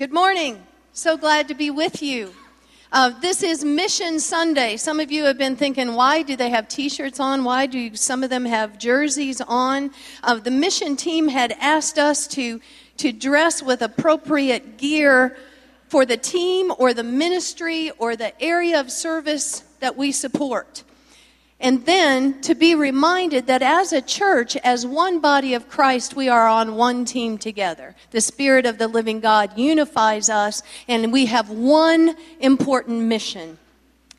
Good morning. So glad to be with you. This is Mission Sunday. Some of you have been thinking, why do they have T-shirts on? Why do some of them have jerseys on? The mission team had asked us to dress with appropriate gear for the team or the ministry or the area of service that we support. And then to be reminded that as a church, as one body of Christ, we are on one team together. The Spirit of the living God unifies us, and we have one important mission.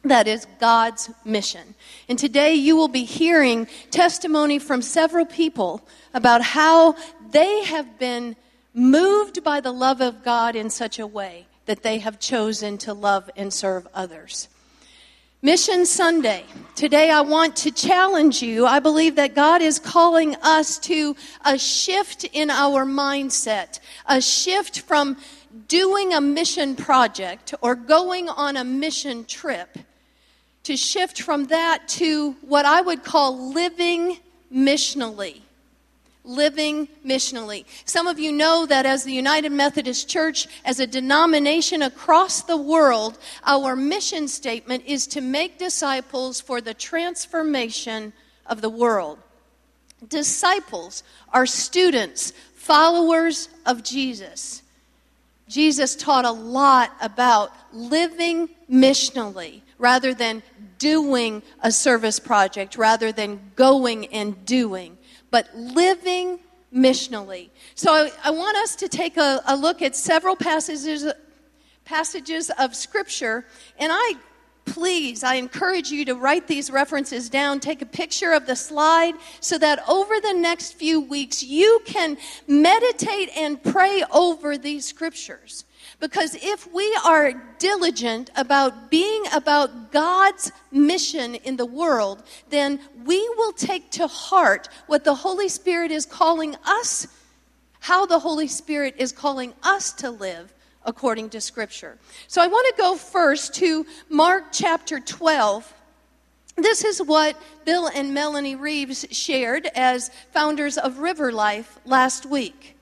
That is God's mission. And today you will be hearing testimony from several people about how they have been moved by the love of God in such a way that they have chosen to love and serve others. Mission Sunday. Today I want to challenge you. I believe that God is calling us to a shift in our mindset, a shift from doing a mission project or going on a mission trip, to shift from that to what I would call living missionally. Living missionally. Some of you know that as the United Methodist Church, as a denomination across the world, our mission statement is to make disciples for the transformation of the world. Disciples are students, followers of Jesus. Jesus taught a lot about living missionally rather than doing a service project, rather than going and doing, but living missionally. So I want us to take a look at several passages of Scripture. And I encourage you to write these references down. Take a picture of the slide so that over the next few weeks you can meditate and pray over these Scriptures. Because if we are diligent about being about God's mission in the world, then we will take to heart what the Holy Spirit is calling us, how the Holy Spirit is calling us to live according to Scripture. So I want to go first to Mark chapter 12. This is what Bill and Melanie Reeves shared as founders of River Life last week.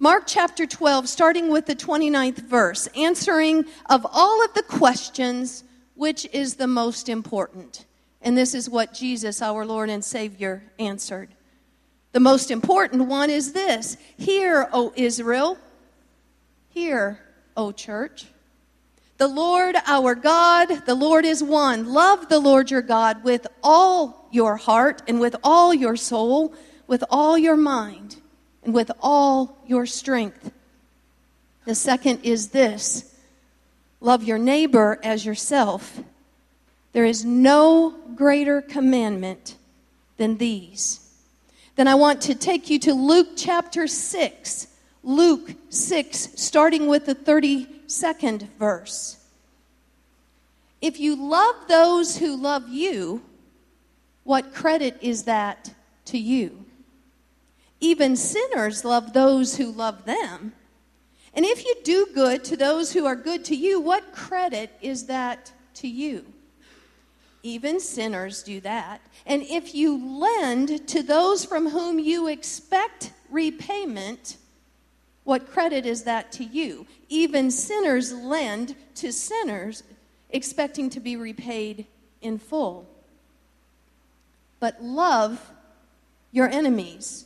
Mark chapter 12, starting with the 29th verse, answering of all of the questions, which is the most important? And this is what Jesus, our Lord and Savior, answered. The most important one is this: Hear, O Israel, hear, O church. The Lord our God, the Lord is one. Love the Lord your God with all your heart and with all your soul, with all your mind, and with all your strength. The second is this: love your neighbor as yourself. There is no greater commandment than these. Then I want to take you to Luke chapter 6. Luke 6, starting with the 32nd verse. If you love those who love you, what credit is that to you? Even sinners love those who love them. And if you do good to those who are good to you, what credit is that to you? Even sinners do that. And if you lend to those from whom you expect repayment, what credit is that to you? Even sinners lend to sinners, expecting to be repaid in full. But love your enemies.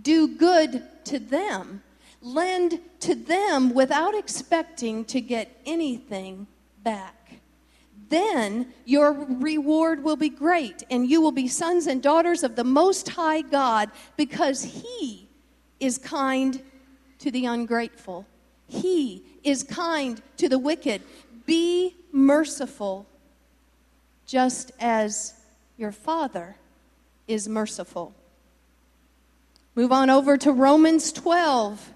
Do good to them. Lend to them without expecting to get anything back. Then your reward will be great, and you will be sons and daughters of the Most High God, because He is kind to the ungrateful. He is kind to the wicked. Be merciful, just as your Father is merciful. Move on over to Romans 12.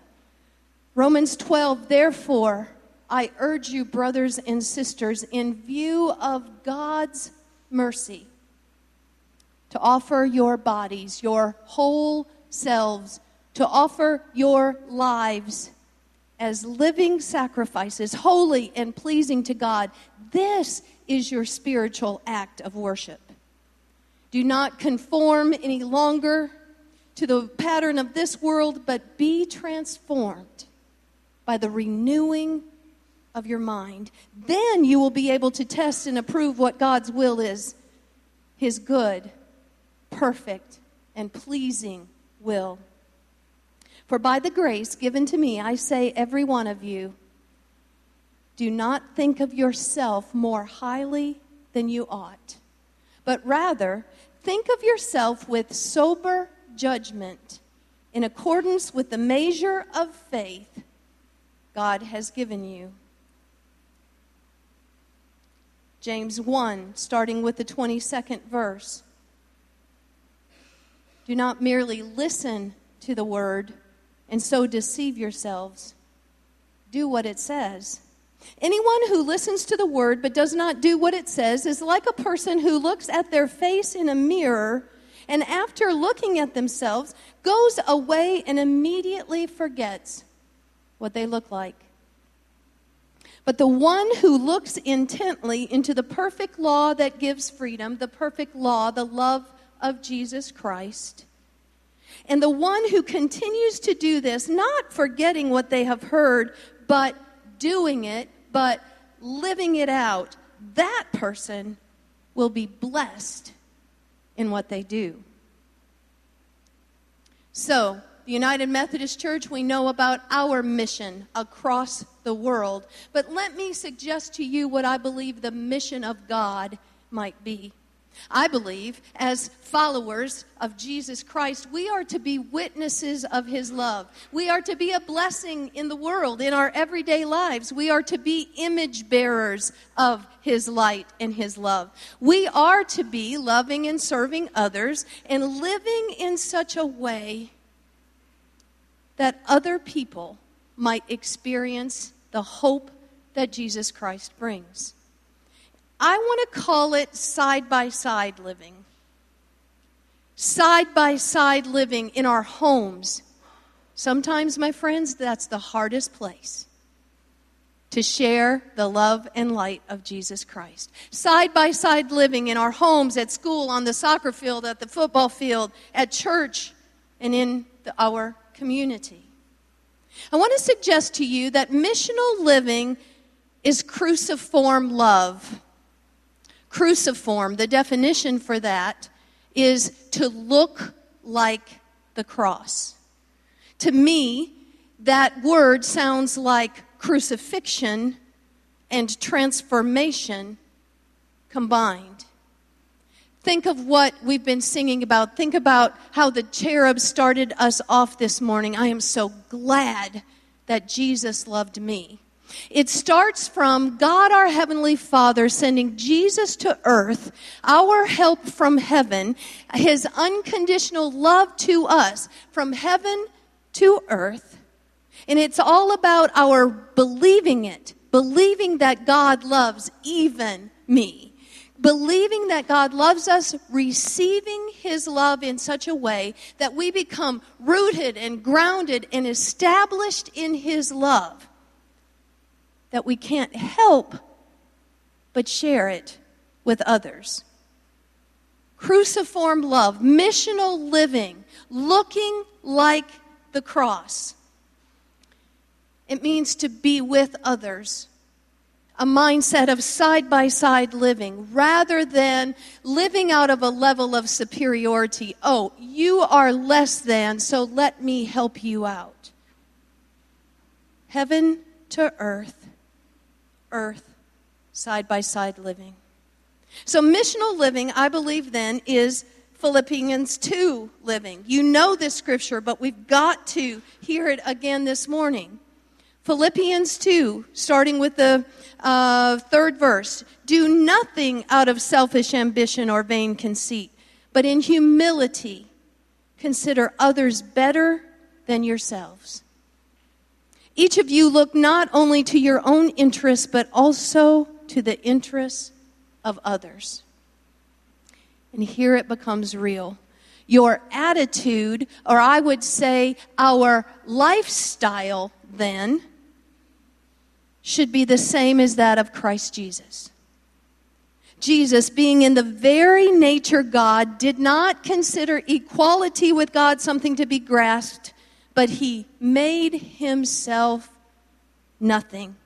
Romans 12, therefore, I urge you, brothers and sisters, in view of God's mercy, to offer your bodies, your whole selves, to offer your lives as living sacrifices, holy and pleasing to God. This is your spiritual act of worship. Do not conform any longer to the pattern of this world, but be transformed by the renewing of your mind. Then you will be able to test and approve what God's will is, his good, perfect, and pleasing will. For by the grace given to me, I say every one of you, do not think of yourself more highly than you ought, but rather think of yourself with sober judgment in accordance with the measure of faith God has given you. James 1, starting with the 22nd verse. Do not merely listen to the word and so deceive yourselves. Do what it says. Anyone who listens to the word but does not do what it says is like a person who looks at their face in a mirror and after looking at themselves goes away and immediately forgets what they look like. But the one who looks intently into the perfect law that gives freedom, the perfect law, the love of Jesus Christ, and the one who continues to do this, not forgetting what they have heard, but doing it, but living it out, that person will be blessed in what they do. So, the United Methodist Church, we know about our mission across the world, but let me suggest to you what I believe the mission of God might be. I believe, as followers of Jesus Christ, we are to be witnesses of his love. We are to be a blessing in the world, in our everyday lives. We are to be image bearers of his light and his love. We are to be loving and serving others and living in such a way that other people might experience the hope that Jesus Christ brings. I want to call it side-by-side living. Side-by-side living in our homes. Sometimes, my friends, that's the hardest place to share the love and light of Jesus Christ. Side-by-side living in our homes, at school, on the soccer field, at the football field, at church, and in our community. I want to suggest to you that missional living is cruciform love. Cruciform, the definition for that is to look like the cross. To me, that word sounds like crucifixion and transformation combined. Think of what we've been singing about. Think about how the cherub started us off this morning. I am so glad that Jesus loved me. It starts from God, our Heavenly Father, sending Jesus to earth, our help from heaven, his unconditional love to us from heaven to earth. And it's all about our believing it, believing that God loves even me, believing that God loves us, receiving his love in such a way that we become rooted and grounded and established in his love, that we can't help but share it with others. Cruciform love, missional living, looking like the cross. It means to be with others, a mindset of side-by-side living, rather than living out of a level of superiority. Oh, you are less than, so let me help you out. Heaven to earth. Earth, side-by-side living. So missional living, I believe then, is Philippians 2 living. You know this scripture, but we've got to hear it again this morning. Philippians 2, starting with the third verse. Do nothing out of selfish ambition or vain conceit, but in humility consider others better than yourselves. Each of you look not only to your own interests, but also to the interests of others. And here it becomes real. Your attitude, or I would say our lifestyle then, should be the same as that of Christ Jesus. Jesus, being in the very nature God, did not consider equality with God something to be grasped, but he made himself nothing.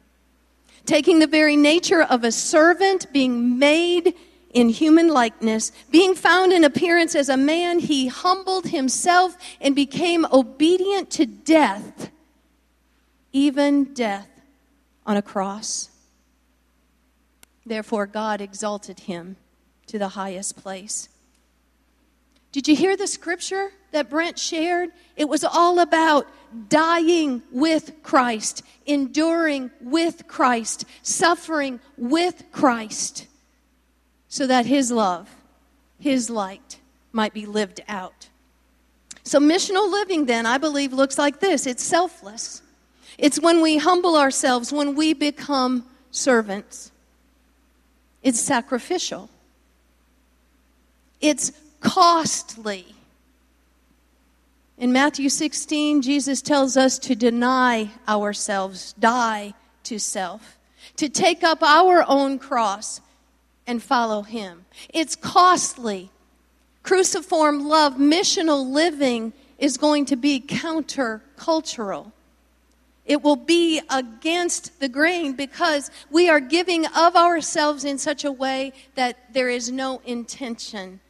Taking the very nature of a servant, being made in human likeness, being found in appearance as a man, he humbled himself and became obedient to death, even death on a cross. Therefore, God exalted him to the highest place. Did you hear the scripture that Brent shared? It was all about dying with Christ, enduring with Christ, suffering with Christ, so that his love, his light, might be lived out. So missional living, then, I believe, looks like this. It's selfless. It's when we humble ourselves, when we become servants. It's sacrificial. It's costly. In Matthew 16, Jesus tells us to deny ourselves, die to self, to take up our own cross and follow him. It's costly. Cruciform love, missional living is going to be counter-cultural. It will be against the grain because we are giving of ourselves in such a way that there is no intention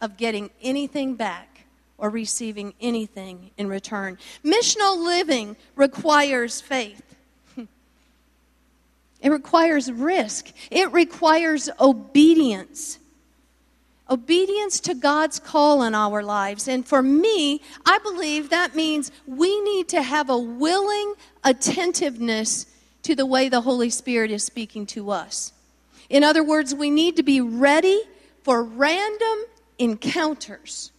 of getting anything back or receiving anything in return. Missional living requires faith. It requires risk. It requires obedience. Obedience to God's call in our lives. And for me, I believe that means we need to have a willing attentiveness to the way the Holy Spirit is speaking to us. In other words, we need to be ready for random encounters.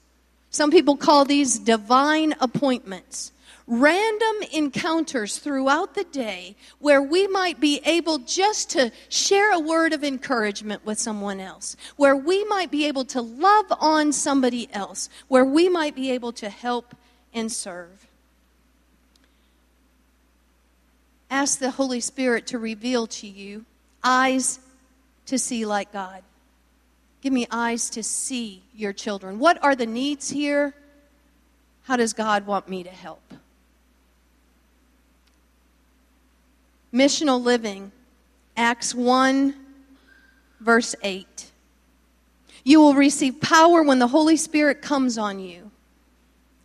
Some people call these divine appointments. Random encounters throughout the day where we might be able just to share a word of encouragement with someone else, where we might be able to love on somebody else, where we might be able to help and serve. Ask the Holy Spirit to reveal to you eyes to see like God. Give me eyes to see your children. What are the needs here? How does God want me to help? Missional living, Acts 1, verse 8. You will receive power when the Holy Spirit comes on you.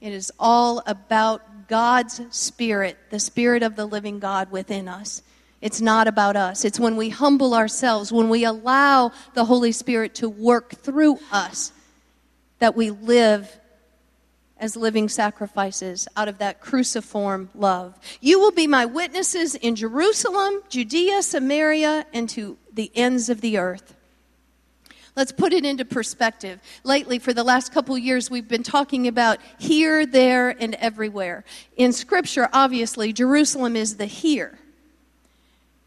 It is all about God's Spirit, the Spirit of the living God within us. It's not about us. It's when we humble ourselves, when we allow the Holy Spirit to work through us, that we live as living sacrifices out of that cruciform love. You will be my witnesses in Jerusalem, Judea, Samaria, and to the ends of the earth. Let's put it into perspective. Lately, for the last couple years, we've been talking about here, there, and everywhere. In Scripture, obviously, Jerusalem is the here.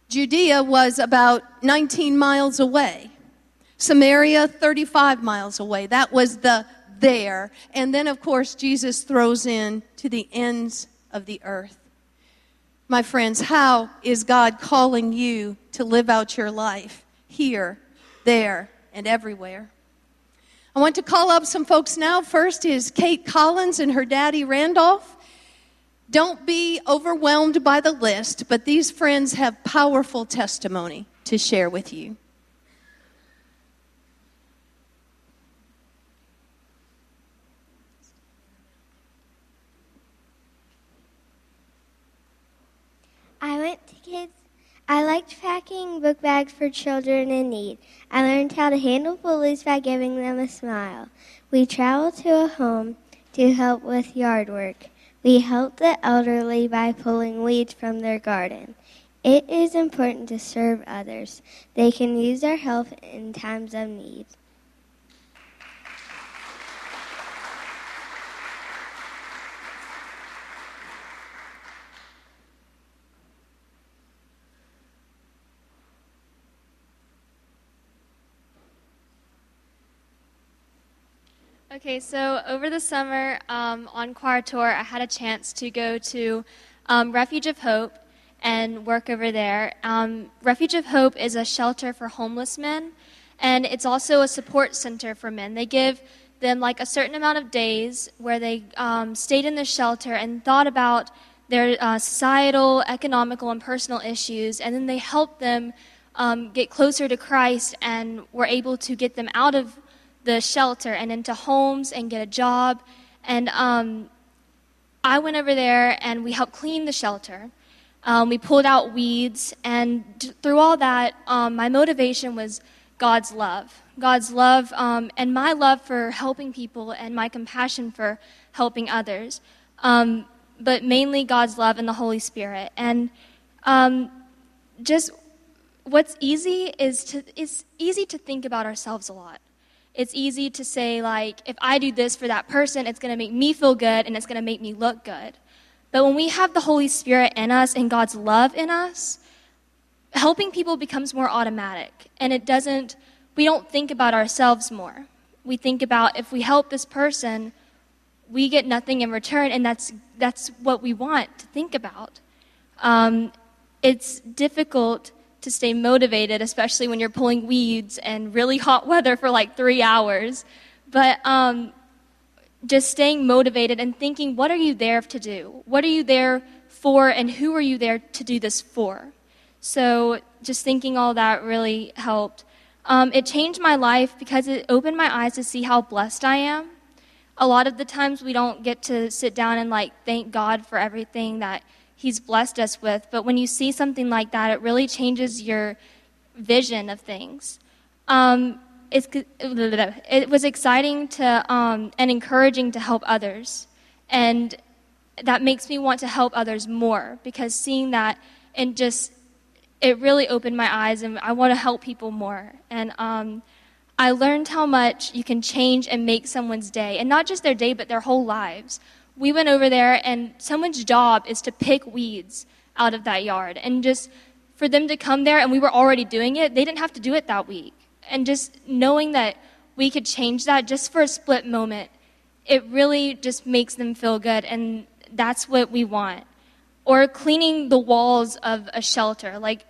Judea was about 19 miles away. Samaria, 35 miles away. That was the there. And then, of course, Jesus throws in to the ends of the earth. My friends, how is God calling you to live out your life here, there, and everywhere? I want to call up some folks now. First is Kate Collins and her daddy, Randolph. Don't be overwhelmed by the list, but these friends have powerful testimony to share with you. I went to kids. I liked packing book bags for children in need. I learned how to handle bullies by giving them a smile. We traveled to a home to help with yard work. We helped the elderly by pulling weeds from their garden. It is important to serve others. They can use our help in times of need. Okay, so over the summer on choir tour, I had a chance to go to Refuge of Hope and work over there. Refuge of Hope is a shelter for homeless men, and it's also a support center for men. They give them like a certain amount of days where they stayed in the shelter and thought about their societal, economical, and personal issues, and then they helped them get closer to Christ and were able to get them out of the shelter and into homes and get a job. And I went over there and we helped clean the shelter. We pulled out weeds, and through all that, my motivation was God's love. God's love and my love for helping people and my compassion for helping others, but mainly God's love and the Holy Spirit. And just what's easy is easy to think about ourselves a lot. It's easy to say, like, if I do this for that person, it's going to make me feel good and it's going to make me look good. But when we have the Holy Spirit in us and God's love in us, helping people becomes more automatic, and we don't think about ourselves more. We think about, if we help this person, we get nothing in return, and that's what we want to think about. It's difficult to stay motivated, especially when you're pulling weeds and really hot weather for like 3 hours. But just staying motivated and thinking, what are you there to do? What are you there for, and who are you there to do this for? So just thinking all that really helped. It changed my life because it opened my eyes to see how blessed I am. A lot of the times we don't get to sit down and like thank God for everything that He's blessed us with. But when you see something like that, it really changes your vision of things. It was exciting to and encouraging to help others. And that makes me want to help others more, because seeing that and just, it really opened my eyes, and I want to help people more. And I learned how much you can change and make someone's day, and not just their day, but their whole lives. We went over there, and someone's job is to pick weeds out of that yard. And just for them to come there, and we were already doing it, they didn't have to do it that week. And just knowing that we could change that just for a split moment, it really just makes them feel good, and that's what we want. Or cleaning the walls of a shelter. Like,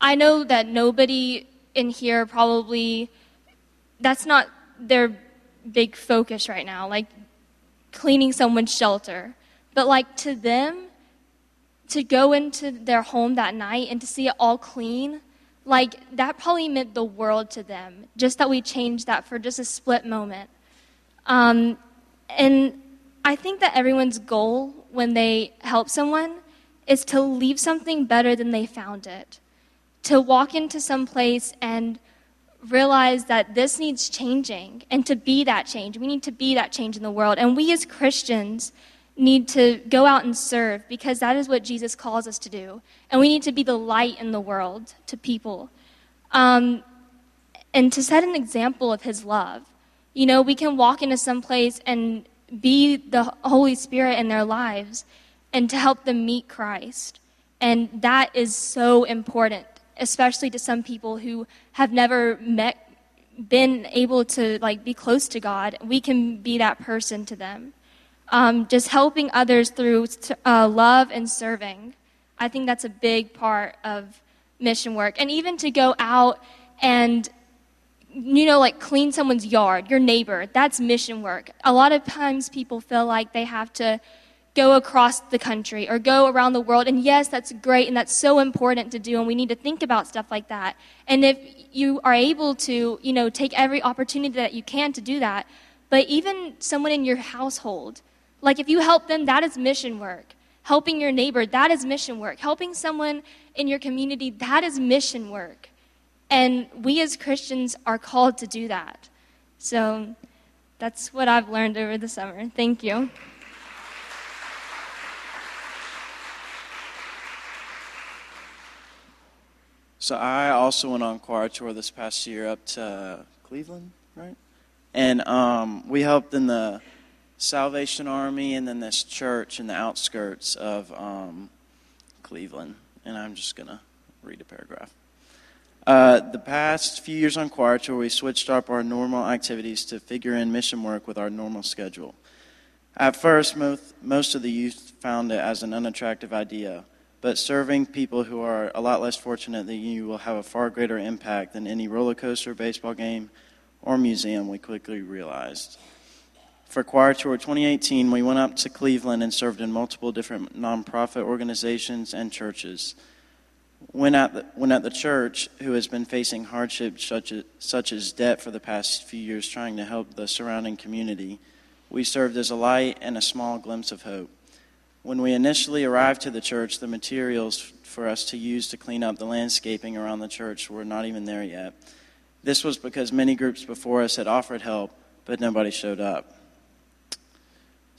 I know that nobody in here probably, that's not their big focus right now, like cleaning someone's shelter. But like, to them, to go into their home that night and to see it all clean, like, that probably meant the world to them, just that we changed that for just a split moment. And I think that everyone's goal when they help someone is to leave something better than they found it, to walk into some place and realize that this needs changing, and to be that change. We need to be that change in the world, and we as Christians need to go out and serve, because that is what Jesus calls us to do, and we need to be the light in the world to people, and to set an example of His love. You know, we can walk into some place and be the Holy Spirit in their lives, and to help them meet Christ. And that is so important, especially to some people who have never been able to like be close to God. We can be that person to them. Just helping others through love and serving. I think that's a big part of mission work. And even to go out and, you know, like clean someone's yard, your neighbor, that's mission work. A lot of times people feel like they have to go across the country or go around the world. And yes, that's great, and that's so important to do, and we need to think about stuff like that. And if you are able to, you know, take every opportunity that you can to do that. But even someone in your household, like if you help them, that is mission work. Helping your neighbor, that is mission work. Helping someone in your community, that is mission work. And we as Christians are called to do that. So that's what I've learned over the summer. Thank you. So I also went on choir tour this past year up to Cleveland, right? And we helped in the Salvation Army and then this church in the outskirts of Cleveland. And I'm just going to read a paragraph. The past few years on choir tour, we switched up our normal activities to figure in mission work with our normal schedule. At first, most of the youth found it as an unattractive idea, but serving people who are a lot less fortunate than you will have a far greater impact than any roller coaster, baseball game, or museum, we quickly realized. For Choir Tour 2018, we went up to Cleveland and served in multiple different nonprofit organizations and churches. When at the church, who has been facing hardships such as debt for the past few years trying to help the surrounding community, we served as a light and a small glimpse of hope. When we initially arrived to the church, the materials for us to use to clean up the landscaping around the church were not even there yet. This was because many groups before us had offered help, but nobody showed up.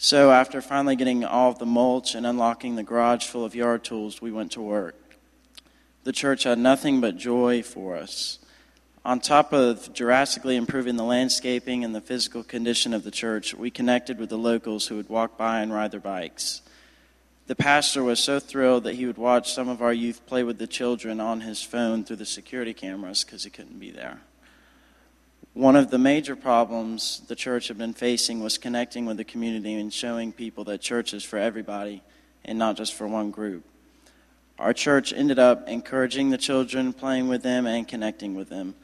So after finally getting all of the mulch and unlocking the garage full of yard tools, we went to work. The church had nothing but joy for us. On top of drastically improving the landscaping and the physical condition of the church, we connected with the locals who would walk by and ride their bikes. The pastor was so thrilled that he would watch some of our youth play with the children on his phone through the security cameras because he couldn't be there. One of the major problems the church had been facing was connecting with the community and showing people that church is for everybody and not just for one group. Our church ended up encouraging the children, playing with them, and connecting with them.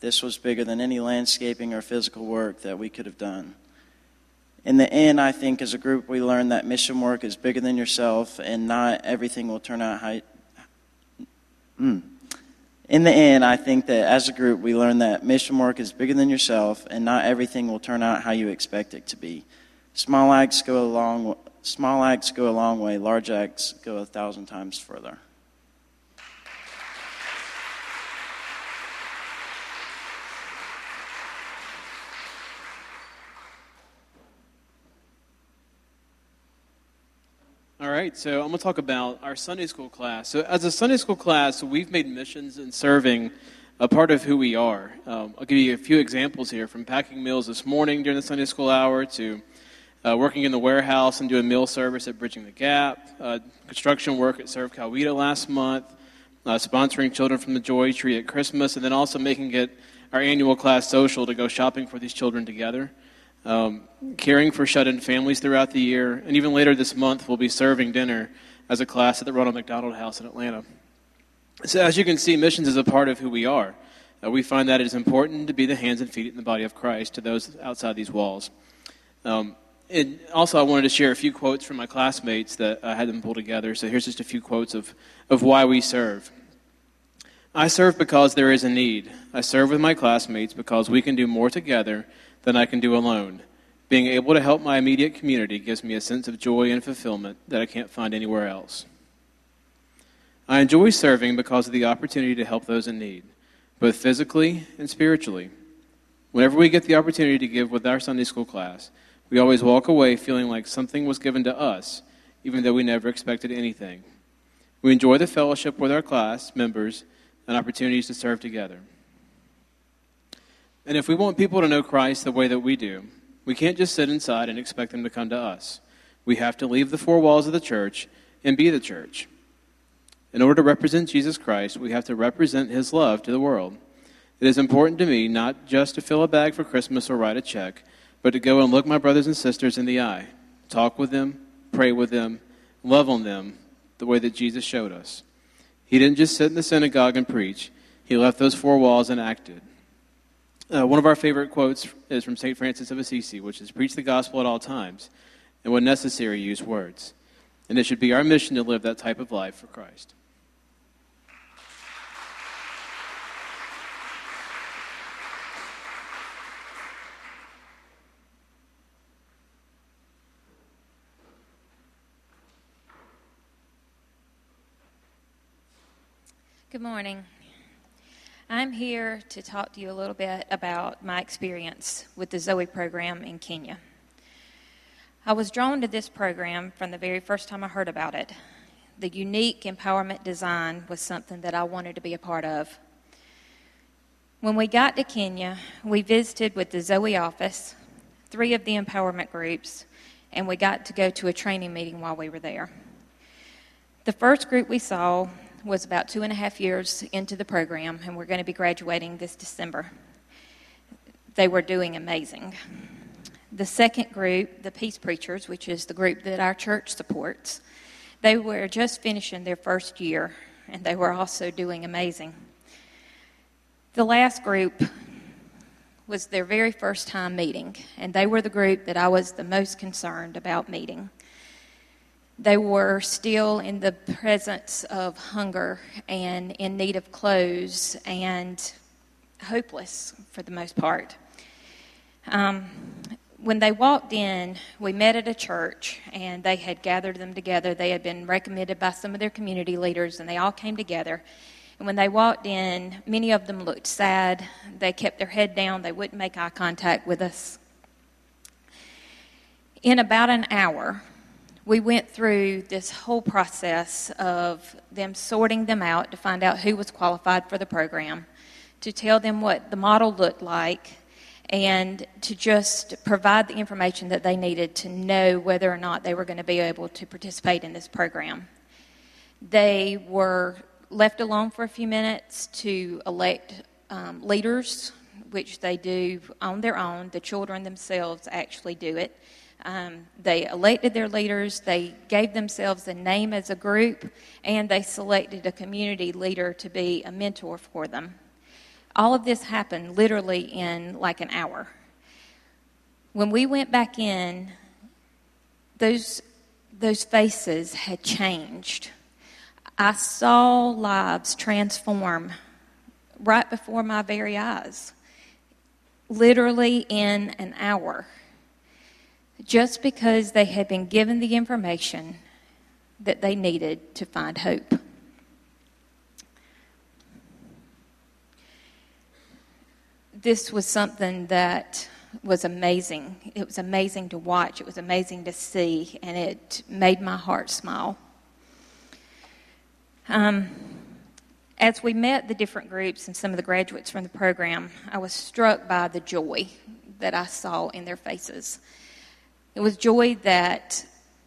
This was bigger than any landscaping or physical work that we could have done. In the end, I think as a group, we learned that mission work is bigger than yourself, and not everything will turn out how. In the end, I think that as a group, we learned that mission work is bigger than yourself, and not everything will turn out how you expect it to be. Small acts go a long way. Large acts go 1,000 times further. All right, so I'm going to talk about our Sunday school class. So as a Sunday school class, we've made missions and serving a part of who we are. I'll give you a few examples here, from packing meals this morning during the Sunday school hour to working in the warehouse and doing meal service at Bridging the Gap, construction work at Serve Coweta last month, sponsoring children from the Joy Tree at Christmas, and then also making it our annual class social to go shopping for these children together, caring for shut-in families throughout the year, and even later this month we'll be serving dinner as a class at the Ronald McDonald House in Atlanta. So as you can see, missions is a part of who we are. We find that it is important to be the hands and feet in the body of Christ to those outside these walls. And also, I wanted to share a few quotes from my classmates that I had them pull together. So here's just a few quotes of why we serve. I serve because there is a need. I serve with my classmates because we can do more together than I can do alone. Being able to help my immediate community gives me a sense of joy and fulfillment that I can't find anywhere else. I enjoy serving because of the opportunity to help those in need, both physically and spiritually. Whenever we get the opportunity to give with our Sunday school class, we always walk away feeling like something was given to us, even though we never expected anything. We enjoy the fellowship with our class members and opportunities to serve together. And if we want people to know Christ the way that we do, we can't just sit inside and expect them to come to us. We have to leave the four walls of the church and be the church. In order to represent Jesus Christ, we have to represent his love to the world. It is important to me not just to fill a bag for Christmas or write a check, but to go and look my brothers and sisters in the eye, talk with them, pray with them, love on them the way that Jesus showed us. He didn't just sit in the synagogue and preach. He left those four walls and acted. One of our favorite quotes is from Saint Francis of Assisi, which is, "Preach the gospel at all times, and when necessary, use words." And it should be our mission to live that type of life for Christ. Good morning. I'm here to talk to you a little bit about my experience with the Zoe program in Kenya. I was drawn to this program from the very first time I heard about it. The unique empowerment design was something that I wanted to be a part of. When we got to Kenya, we visited with the Zoe office, three of the empowerment groups, and we got to go to a training meeting while we were there. The first group we saw was about 2.5 years into the program, and we're going to be graduating this December. They were doing amazing. The second group, the Peace Preachers, which is the group that our church supports, they were just finishing their first year, and they were also doing amazing. The last group was their very first time meeting, and they were the group that I was the most concerned about meeting. They were still in the presence of hunger and in need of clothes and hopeless for the most part. When they walked in, we met at a church, and they had gathered them together. They had been recommended by some of their community leaders, and they all came together. And when they walked in, many of them looked sad. They kept their head down. They wouldn't make eye contact with us. In about an hour, we went through this whole process of them sorting them out to find out who was qualified for the program, to tell them what the model looked like, and to just provide the information that they needed to know whether or not they were going to be able to participate in this program. They were left alone for a few minutes to elect leaders, which they do on their own. The children themselves actually do it. They elected their leaders, they gave themselves a name as a group, and they selected a community leader to be a mentor for them. All of this happened literally in like an hour. When we went back in, those faces had changed. I saw lives transform right before my very eyes, literally in an hour. Just because they had been given the information that they needed to find hope. This was something that was amazing. It was amazing to watch. It was amazing to see, and it made my heart smile. As we met the different groups and some of the graduates from the program, I was struck by the joy that I saw in their faces. It was joy that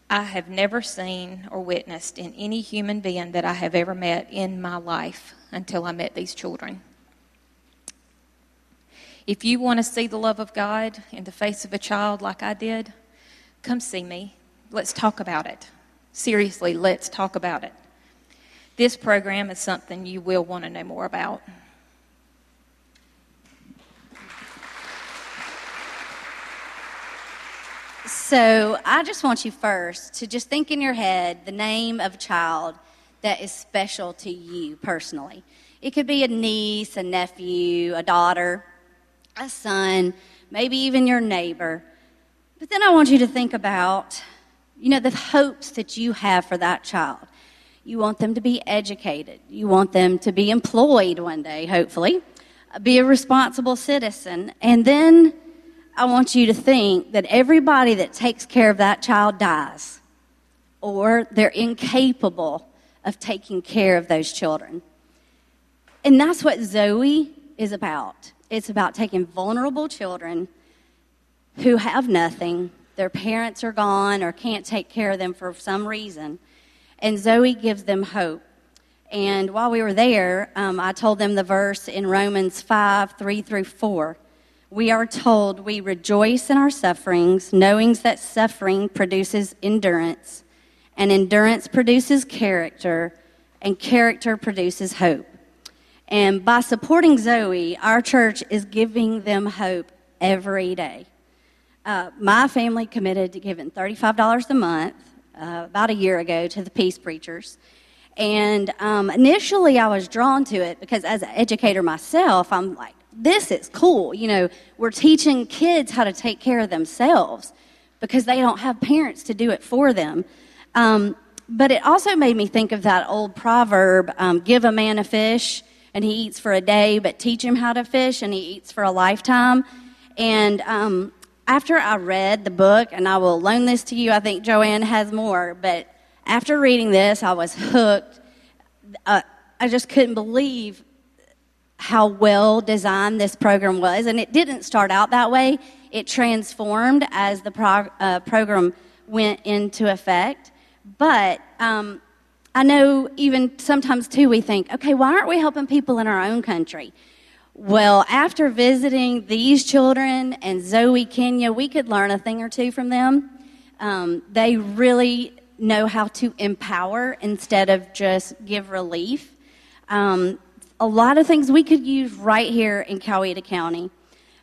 I have never seen or witnessed in any human being that I have ever met in my life until I met these children. If you want to see the love of God in the face of a child like I did, come see me. Let's talk about it. Seriously, let's talk about it. This program is something you will want to know more about. So I just want you first to just think in your head the name of a child that is special to you personally. It could be a niece, a nephew, a daughter, a son, maybe even your neighbor. But then I want you to think about, the hopes that you have for that child. You want them to be educated. You want them to be employed one day, hopefully, be a responsible citizen, and then I want you to think that everybody that takes care of that child dies, or they're incapable of taking care of those children. And that's what Zoe is about. It's about taking vulnerable children who have nothing, their parents are gone or can't take care of them for some reason, and Zoe gives them hope. And while we were there, I told them the verse in Romans 5:3-4. We are told we rejoice in our sufferings, knowing that suffering produces endurance, and endurance produces character, and character produces hope. And by supporting Zoe, our church is giving them hope every day. My family committed to giving $35 a month about a year ago to the Peace Preachers. And initially I was drawn to it because as an educator myself, I'm like, this is cool. We're teaching kids how to take care of themselves because they don't have parents to do it for them. But it also made me think of that old proverb, give a man a fish and he eats for a day, but teach him how to fish and he eats for a lifetime. And after I read the book, and I will loan this to you, I think Joanne has more, but after reading this, I was hooked. I just couldn't believe how well designed this program was. And it didn't start out that way. It transformed as the program went into effect. But I know even sometimes, too, we think, okay, why aren't we helping people in our own country? Well, after visiting these children and Zoe Kenya, we could learn a thing or two from them. They really know how to empower instead of just give relief. A lot of things we could use right here in Coweta County.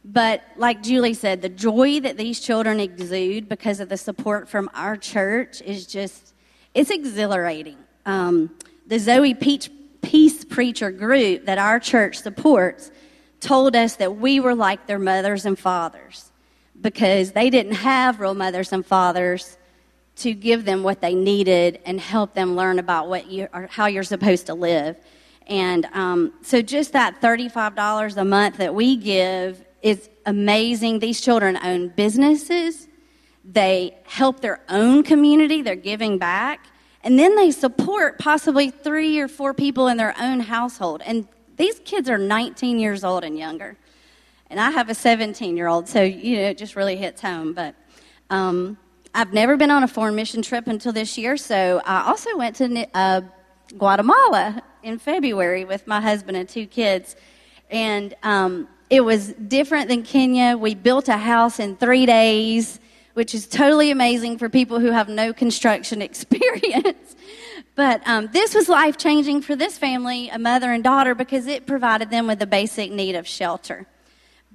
But like Julie said, the joy that these children exude because of the support from our church is just, it's exhilarating. The Zoe Peace Preacher group that our church supports told us that we were like their mothers and fathers because they didn't have real mothers and fathers to give them what they needed and help them learn about what you or how you're supposed to live. And so just that $35 a month that we give is amazing. These children own businesses. They help their own community. They're giving back. And then they support possibly 3 or 4 people in their own household. And these kids are 19 years old and younger. And I have a 17-year-old, so, you know, it just really hits home. But I've never been on a foreign mission trip until this year, so I also went to Guatemala in February with my husband and 2 kids. And it was different than Kenya. We built a house in 3 days, which is totally amazing for people who have no construction experience. But this was life-changing for this family, a mother and daughter, because it provided them with the basic need of shelter.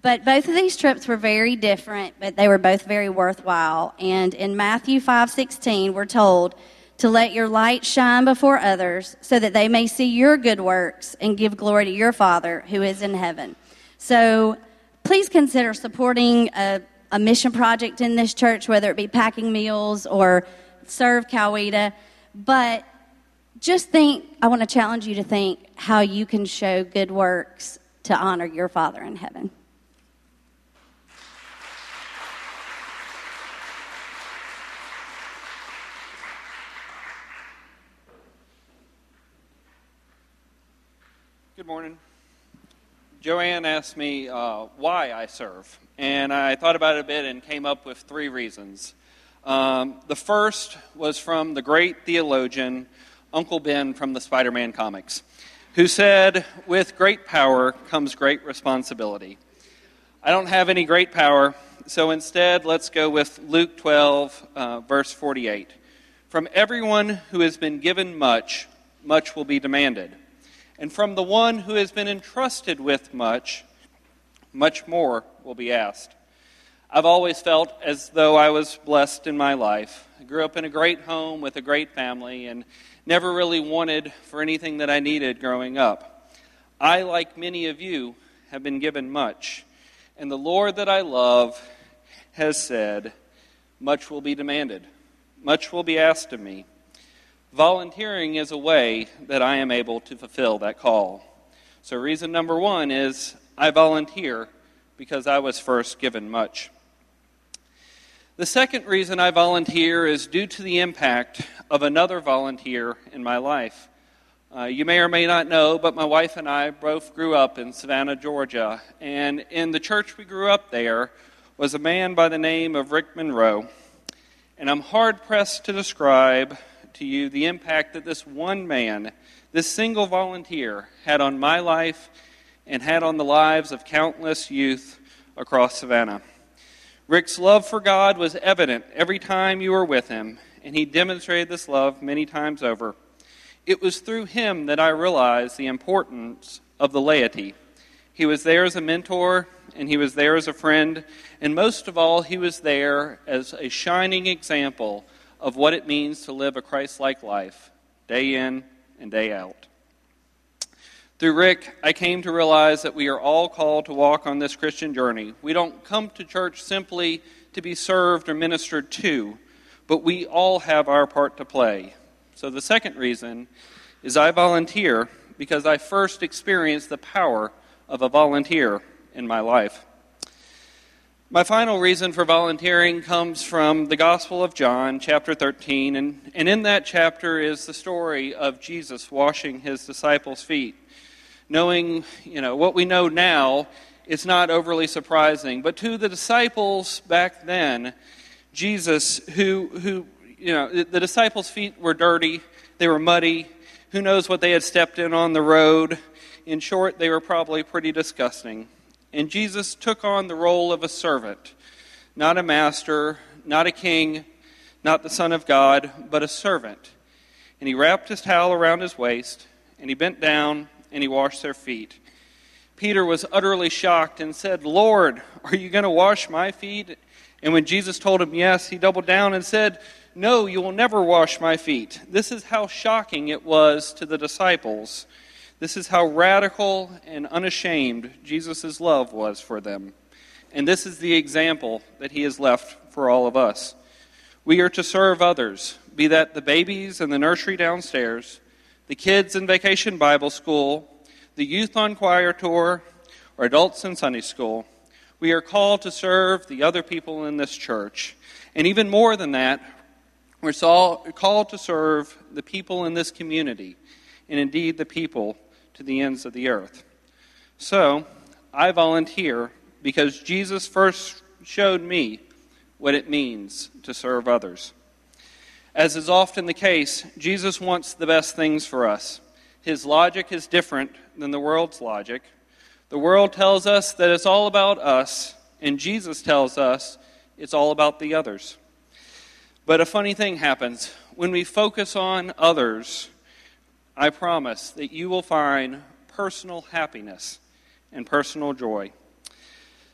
But both of these trips were very different, but they were both very worthwhile. And in Matthew 5:16, we're told to let your light shine before others so that they may see your good works and give glory to your Father who is in heaven. So please consider supporting a mission project in this church, whether it be packing meals or Serve Coweta. But just think, I want to challenge you to think how you can show good works to honor your Father in heaven. Good morning. Joanne asked me why I serve, and I thought about it a bit and came up with 3 reasons. The first was from the great theologian, Uncle Ben from the Spider-Man comics, who said, "With great power comes great responsibility." I don't have any great power, so instead let's go with Luke 12, verse 48. "From everyone who has been given much, much will be demanded. And from the one who has been entrusted with much, much more will be asked." I've always felt as though I was blessed in my life. I grew up in a great home with a great family and never really wanted for anything that I needed growing up. I, like many of you, have been given much. And the Lord that I love has said, "Much will be demanded. Much will be asked of me." Volunteering is a way that I am able to fulfill that call. So reason number 1 is I volunteer because I was first given much. The second reason I volunteer is due to the impact of another volunteer in my life. You may or may not know, but my wife and I both grew up in Savannah, Georgia. And in the church we grew up there was a man by the name of Rick Monroe. And I'm hard-pressed to describe to you the impact that this one man, this single volunteer, had on my life and had on the lives of countless youth across Savannah. Rick's love for God was evident every time you were with him, and he demonstrated this love many times over. It was through him that I realized the importance of the laity. He was there as a mentor, and he was there as a friend, and most of all, he was there as a shining example of what it means to live a Christ-like life, day in and day out. Through Rick, I came to realize that we are all called to walk on this Christian journey. We don't come to church simply to be served or ministered to, but we all have our part to play. So the second reason is I volunteer because I first experienced the power of a volunteer in my life. My final reason for volunteering comes from the Gospel of John, chapter 13, and in that chapter is the story of Jesus washing his disciples' feet. Knowing, what we know now, it's not overly surprising, but to the disciples back then, Jesus, who the disciples' feet were dirty, they were muddy, who knows what they had stepped in on the road. In short, they were probably pretty disgusting. And Jesus took on the role of a servant, not a master, not a king, not the Son of God, but a servant. And he wrapped his towel around his waist, and he bent down, and he washed their feet. Peter was utterly shocked and said, "Lord, are you going to wash my feet?" And when Jesus told him yes, he doubled down and said, "No, you will never wash my feet." This is how shocking it was to the disciples. This is how radical and unashamed Jesus' love was for them. And this is the example that he has left for all of us. We are to serve others, be that the babies in the nursery downstairs, the kids in Vacation Bible School, the youth on choir tour, or adults in Sunday school. We are called to serve the other people in this church. And even more than that, we're called to serve the people in this community, and indeed the people to the ends of the earth. So, I volunteer because Jesus first showed me what it means to serve others. As is often the case, Jesus wants the best things for us. His logic is different than the world's logic. The world tells us that it's all about us, and Jesus tells us it's all about the others. But a funny thing happens. When we focus on others, I promise that you will find personal happiness and personal joy.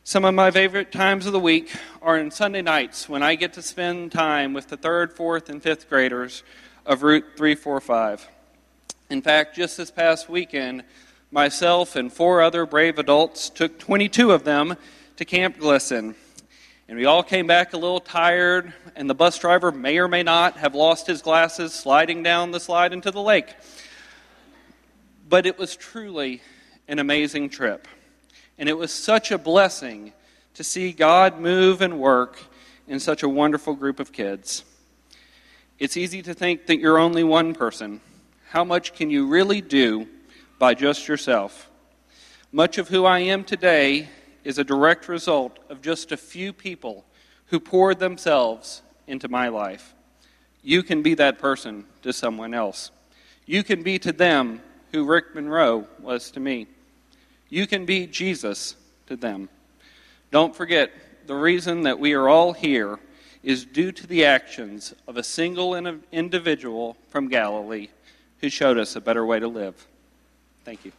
Some of my favorite times of the week are on Sunday nights when I get to spend time with the 3rd, 4th, and 5th graders of Route 345. In fact, just this past weekend, myself and 4 other brave adults took 22 of them to Camp Glisten. And we all came back a little tired, and the bus driver may or may not have lost his glasses sliding down the slide into the lake. But it was truly an amazing trip. And it was such a blessing to see God move and work in such a wonderful group of kids. It's easy to think that you're only one person. How much can you really do by just yourself? Much of who I am today is a direct result of just a few people who poured themselves into my life. You can be that person to someone else. You can be to them who Rick Monroe was to me. You can be Jesus to them. Don't forget, the reason that we are all here is due to the actions of a single individual from Galilee who showed us a better way to live. Thank you.